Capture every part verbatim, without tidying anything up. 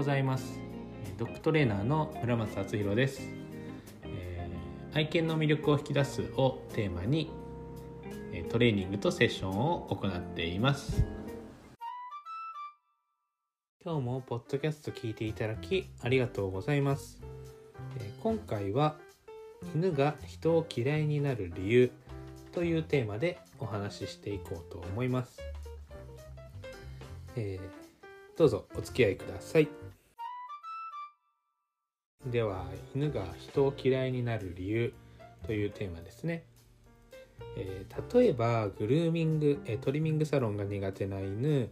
ございます。ドッグトレーナーの村松敦弘です。えー、愛犬の魅力を引き出すをテーマにトレーニングとセッションを行っています。今日もポッドキャスト聞いていただきありがとうございます。えー、今回は犬が人を嫌いになる理由というテーマでお話ししていこうと思います。えー、どうぞお付き合いください。では、犬が人を嫌いになる理由というテーマですね。えー、例えばグルーミング、えー、トリミングサロンが苦手な犬、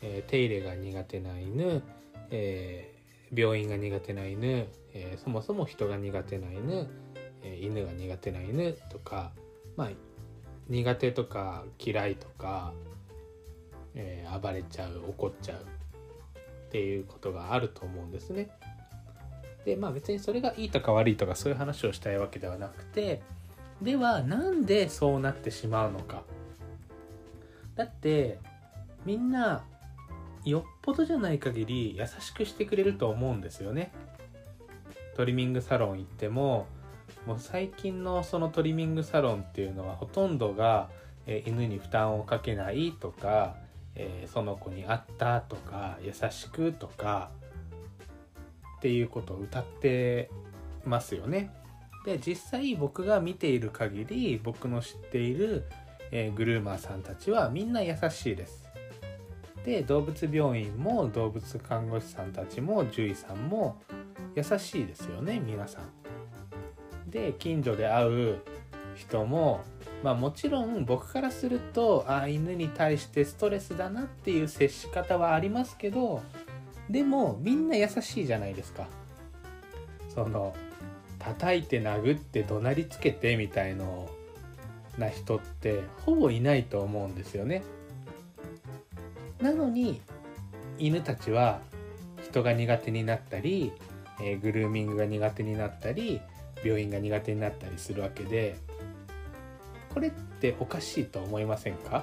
えー、手入れが苦手な犬、えー、病院が苦手な犬、えー、そもそも人が苦手な犬、えー、犬が苦手な犬とか、まあ、苦手とか嫌いとか、えー、暴れちゃう、怒っちゃうっていうことがあると思うんですね。で、まあ別にそれがいいとか悪いとかそういう話をしたいわけではなくて、ではなんでそうなってしまうのか。だってみんなよっぽどじゃない限り優しくしてくれると思うんですよね。トリミングサロン行っても、もう最近のそのトリミングサロンっていうのはほとんどが、えー、犬に負担をかけないとか、えー、その子に合ったとか優しくとかっていうことを歌ってますよね。で、実際僕が見ている限り、僕の知っている、えー、グルーマーさんたちはみんな優しいです。で、動物病院も動物看護師さんたちも獣医さんも優しいですよね、皆さん。で、近所で会う人も、まあもちろん僕からすると、あ、犬に対してストレスだなっていう接し方はありますけど、でもみんな優しいじゃないですか。その叩いて殴って怒鳴りつけてみたいのな人ってほぼいないと思うんですよね。なのに犬たちは人が苦手になったり、えー、グルーミングが苦手になったり、病院が苦手になったりするわけで、これっておかしいと思いませんか？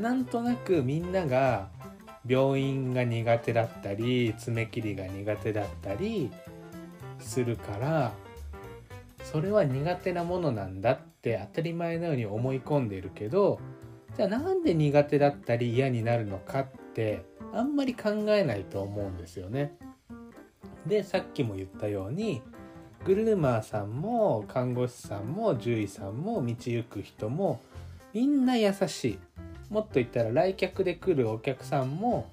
なんとなくみんなが病院が苦手だったり、爪切りが苦手だったりするから、それは苦手なものなんだって当たり前のように思い込んでいるけど、じゃあなんで苦手だったり嫌になるのかってあんまり考えないと思うんですよね。で、さっきも言ったようにグルーマーさんも看護師さんも獣医さんも道行く人もみんな優しい。もっと言ったら来客で来るお客さんも、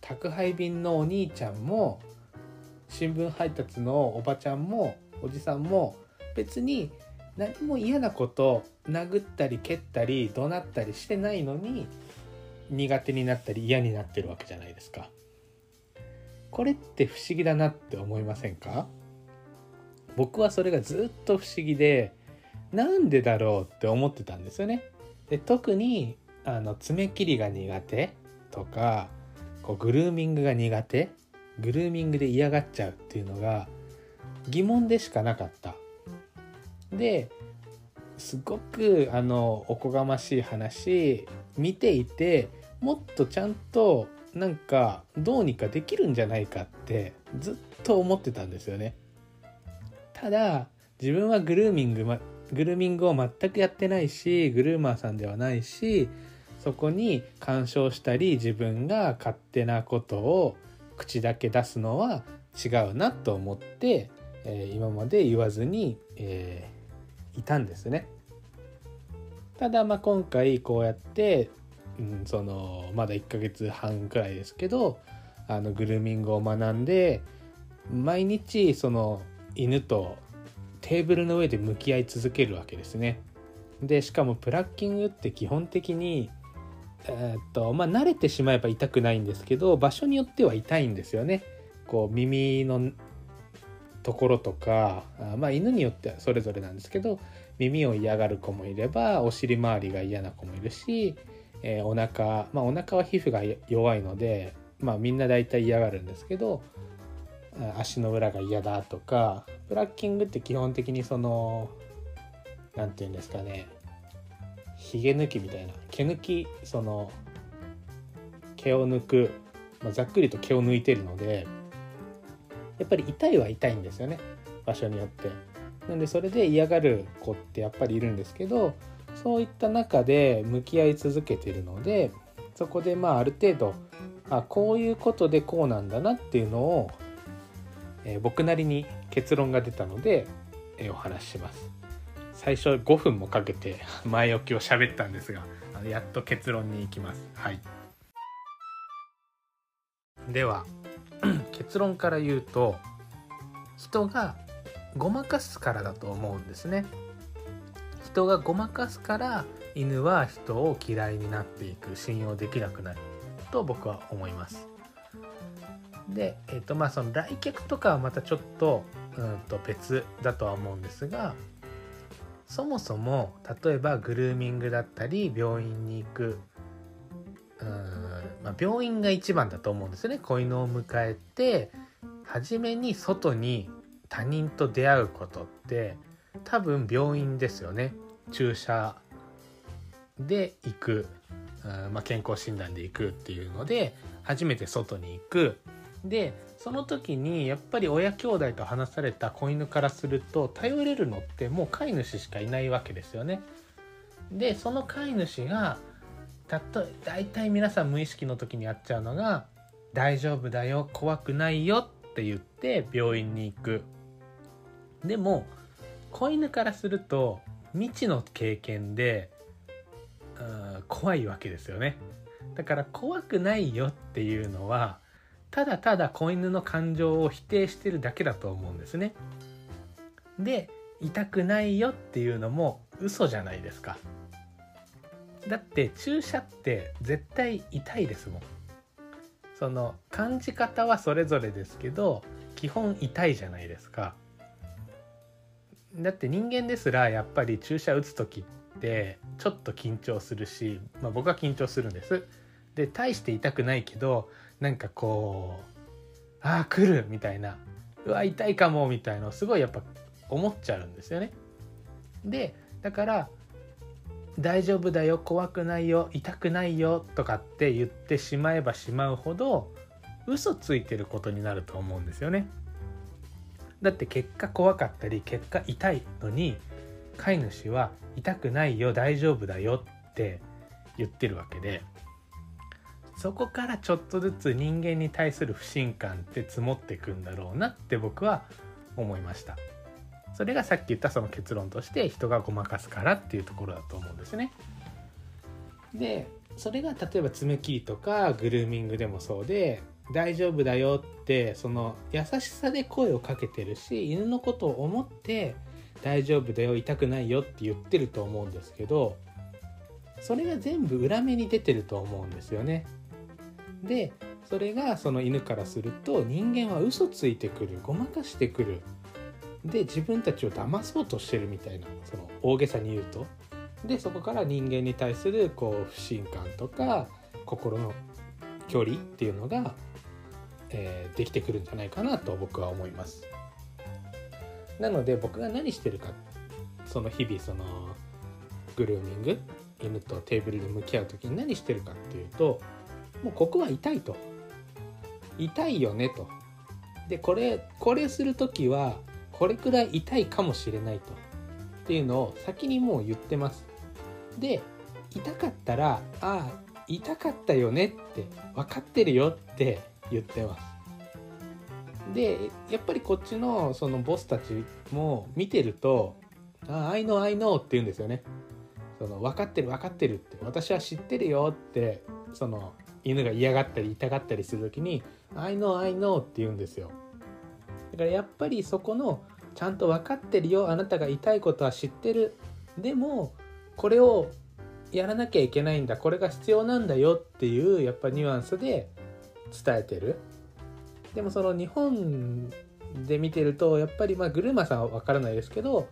宅配便のお兄ちゃんも、新聞配達のおばちゃんもおじさんも、別に何も嫌なこと殴ったり蹴ったり怒鳴ったりしてないのに苦手になったり嫌になってるわけじゃないですか。これって不思議だなって思いませんか？僕はそれがずっと不思議で、なんでだろうって思ってたんですよね。で、特にあの爪切りが苦手とか、こうグルーミングが苦手、グルーミングで嫌がっちゃうっていうのが疑問でしかなかった。で、すごくあのおこがましい話、見ていてもっとちゃんとなんかどうにかできるんじゃないかってずっと思ってたんですよね。ただ自分はグルーミング、ま、グルーミングを全くやってないし、グルーマーさんではないし、そこに干渉したり自分が勝手なことを口だけ出すのは違うなと思って、えー、今まで言わずに、えー、いたんですね。ただまあ今回こうやって、うん、そのまだいっかげつはんくらいですけど、あのグルーミングを学んで、毎日その犬とテーブルの上で向き合い続けるわけですね。で、しかもプラッキングって基本的に、えーっとまあ、慣れてしまえば痛くないんですけど、場所によっては痛いんですよね。こう耳のところとか、あ、まあ、犬によってはそれぞれなんですけど、耳を嫌がる子もいればお尻周りが嫌な子もいるし、えー、お腹、まあ、お腹は皮膚が弱いので、まあ、みんな大体嫌がるんですけど、足の裏が嫌だとか、ブラッキングって基本的にそのなんていうんですかね、ひげ抜きみたいな、毛抜き、その毛を抜くまあ、ざっくりと毛を抜いているので、やっぱり痛いは痛いんですよね、場所によって。なんでそれで嫌がる子ってやっぱりいるんですけど、そういった中で向き合い続けているので、そこでまあある程度、あ、こういうことでこうなんだなっていうのを、えー、僕なりに結論が出たので、えー、お話しします。最初ごふんもかけて前置きを喋ったんですが、やっと結論に行きます。はい。では結論から言うと、人がごまかすからだと思うんですね。人がごまかすから犬は人を嫌いになっていく、信用できなくなると僕は思います。で、えーとまあ、その来客とかはまたちょっと、うんと別だとは思うんですが、そもそも例えばグルーミングだったり病院に行く、うーん、まあ、病院が一番だと思うんですよね。子犬を迎えて初めに外に他人と出会うことって多分病院ですよね。注射で行く、うん、まあ、健康診断で行くっていうので初めて外に行く。でその時にやっぱり親兄弟と話された子犬からすると、頼れるのってもう飼い主しかいないわけですよね。でその飼い主がたと大体皆さん無意識の時にやっちゃうのが、大丈夫だよ、怖くないよって言って病院に行く。でも子犬からすると未知の経験で、うん、怖いわけですよね。だから怖くないよっていうのはただただ子犬の感情を否定してるだけだと思うんですね。で、痛くないよっていうのも嘘じゃないですか。だって注射って絶対痛いですもん。その感じ方はそれぞれですけど、基本痛いじゃないですか。だって人間ですらやっぱり注射打つ時ってちょっと緊張するし、まあ、僕は緊張するんです。で、大して痛くないけど、なんかこう、ああ来るみたいな、うわ痛いかもみたいなのすごいやっぱ思っちゃうんですよね。でだから大丈夫だよ、怖くないよ、痛くないよとかって言ってしまえばしまうほど嘘ついてることになると思うんですよね。だって結果怖かったり結果痛いのに、飼い主は痛くないよ、大丈夫だよって言ってるわけで、そこからちょっとずつ人間に対する不信感って積もっていくんだろうなって僕は思いました。それがさっき言ったその結論として、人がごまかすからっていうところだと思うんですね。で、それが例えば爪切りとかグルーミングでもそうで、大丈夫だよってその優しさで声をかけてるし、犬のことを思って大丈夫だよ、痛くないよって言ってると思うんですけど、それが全部裏目に出てると思うんですよね。でそれがその犬からすると、人間は嘘ついてくる、ごまかしてくる、で自分たちを騙そうとしてるみたいな、その大げさに言うと、でそこから人間に対するこう不信感とか心の距離っていうのが、えー、できてくるんじゃないかなと僕は思います。なので僕が何してるか、その日々そのグルーミング、犬とテーブルで向き合う時に何してるかっていうと、もうここは痛いと、痛いよねと、でこれこれするときはこれくらい痛いかもしれないとっていうのを先にもう言ってます。で痛かったら、ああ痛かったよねって分かってるよって言ってます。でやっぱりこっちのそのボスたちも見てると、ああ I know I know って言うんですよね。その分かってる分かってるって、私は知ってるよって、その犬が嫌がったり痛がったりするときに I know I know って言うんですよ。だからやっぱりそこのちゃんと分かってるよ、あなたが痛いことは知ってる、でもこれをやらなきゃいけないんだ、これが必要なんだよっていうやっぱニュアンスで伝えてる。でもその日本で見てるとやっぱり、まあグルーマーさんは分からないですけど、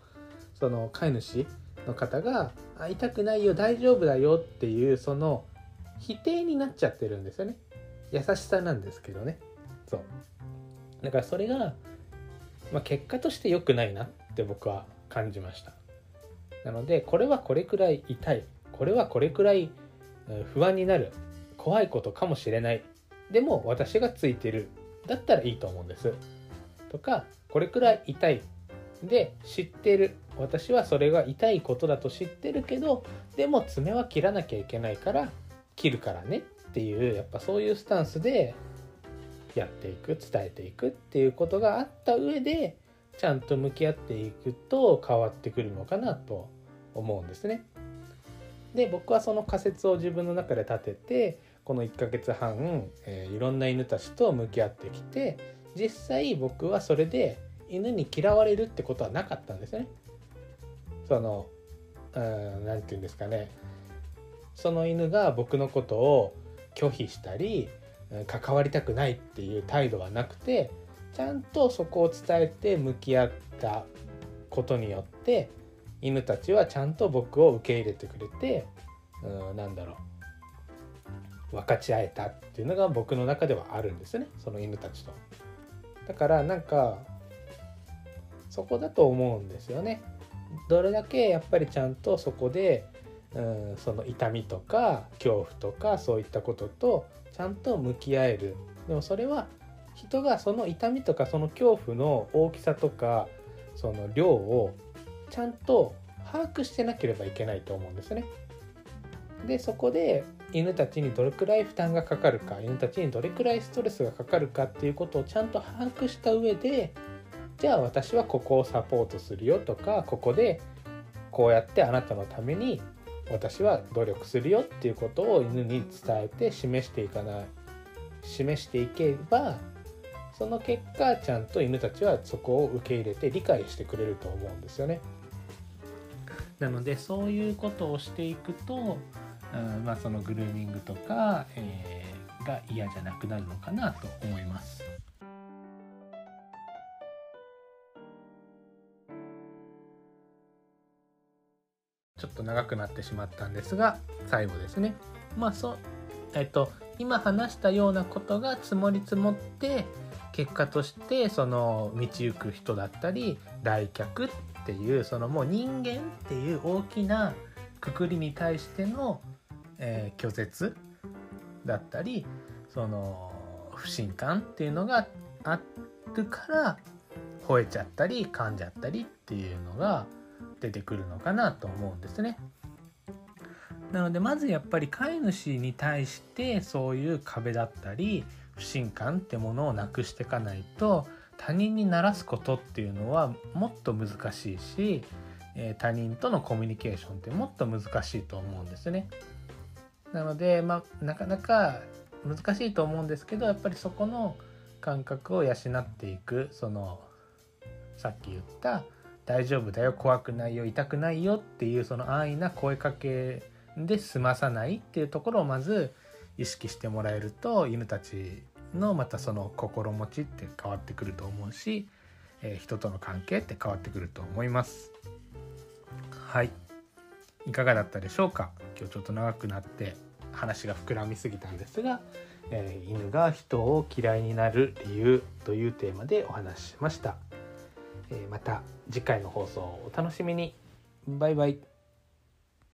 その飼い主の方が痛くないよ、大丈夫だよっていうその否定になっちゃってるんですよね。優しさなんですけどね。そう。だからそれが、まあ、結果として良くないなって僕は感じました。なのでこれはこれくらい痛い、これはこれくらい不安になる、怖いことかもしれないでも私がついてるだったらいいと思うんですとか、これくらい痛いで知ってる、私はそれが痛いことだと知ってるけど、でも爪は切らなきゃいけないから切るからねっていう、やっぱそういうスタンスでやっていく、伝えていくっていうことがあった上でちゃんと向き合っていくと変わってくるのかなと思うんですね。で、僕はその仮説を自分の中で立てて、このいっかげつはん、えー、いろんな犬たちと向き合ってきて、実際僕はそれで犬に嫌われるってことはなかったんですね。その、うん、なんて言うんですかね、その犬が僕のことを拒否したり関わりたくないっていう態度はなくて、ちゃんとそこを伝えて向き合ったことによって犬たちはちゃんと僕を受け入れてくれて、うん、なんだろう、分かち合えたっていうのが僕の中ではあるんですね、その犬たちと。だからなんかそこだと思うんですよね。どれだけやっぱりちゃんとそこで、うん、その痛みとか恐怖とかそういったこととちゃんと向き合える。でもそれは人がその痛みとかその恐怖の大きさとかその量をちゃんと把握してなければいけないと思うんですね。で、そこで犬たちにどれくらい負担がかかるか、犬たちにどれくらいストレスがかかるかっていうことをちゃんと把握した上で、じゃあ私はここをサポートするよとか、ここでこうやってあなたのために私は努力するよっていうことを犬に伝えて示していかない、示していけば、その結果ちゃんと犬たちはそこを受け入れて理解してくれると思うんですよね。なのでそういうことをしていくと、うん、まあそのグルーミングとか、えー、が嫌じゃなくなるのかなと思います。ちょっと長くなってしまったんですが、最後ですね。まあそう、えっと今話したようなことが積もり積もって結果としてその道行く人だったり来客っていうそのもう人間っていう大きな括りに対しての、えー、拒絶だったりその不信感っていうのがあるから吠えちゃったり噛んじゃったりっていうのが出てくるのかなと思うんですね。なのでまずやっぱり飼い主に対してそういう壁だったり不信感ってものをなくしていかないと、他人に慣らすことっていうのはもっと難しいし、えー、他人とのコミュニケーションってもっと難しいと思うんですね。なので、まあ、なかなか難しいと思うんですけど、やっぱりそこの感覚を養っていく、そのさっき言った大丈夫だよ、怖くないよ、痛くないよっていうその安易な声かけで済まさないっていうところをまず意識してもらえると、犬たちのまたその心持ちって変わってくると思うし、えー、人との関係って変わってくると思います。はい、いかがだったでしょうか。今日ちょっと長くなって話が膨らみすぎたんですが、えー、犬が人を嫌いになる理由というテーマでお話ししました。えー、また次回の放送をお楽しみに。バイバイ。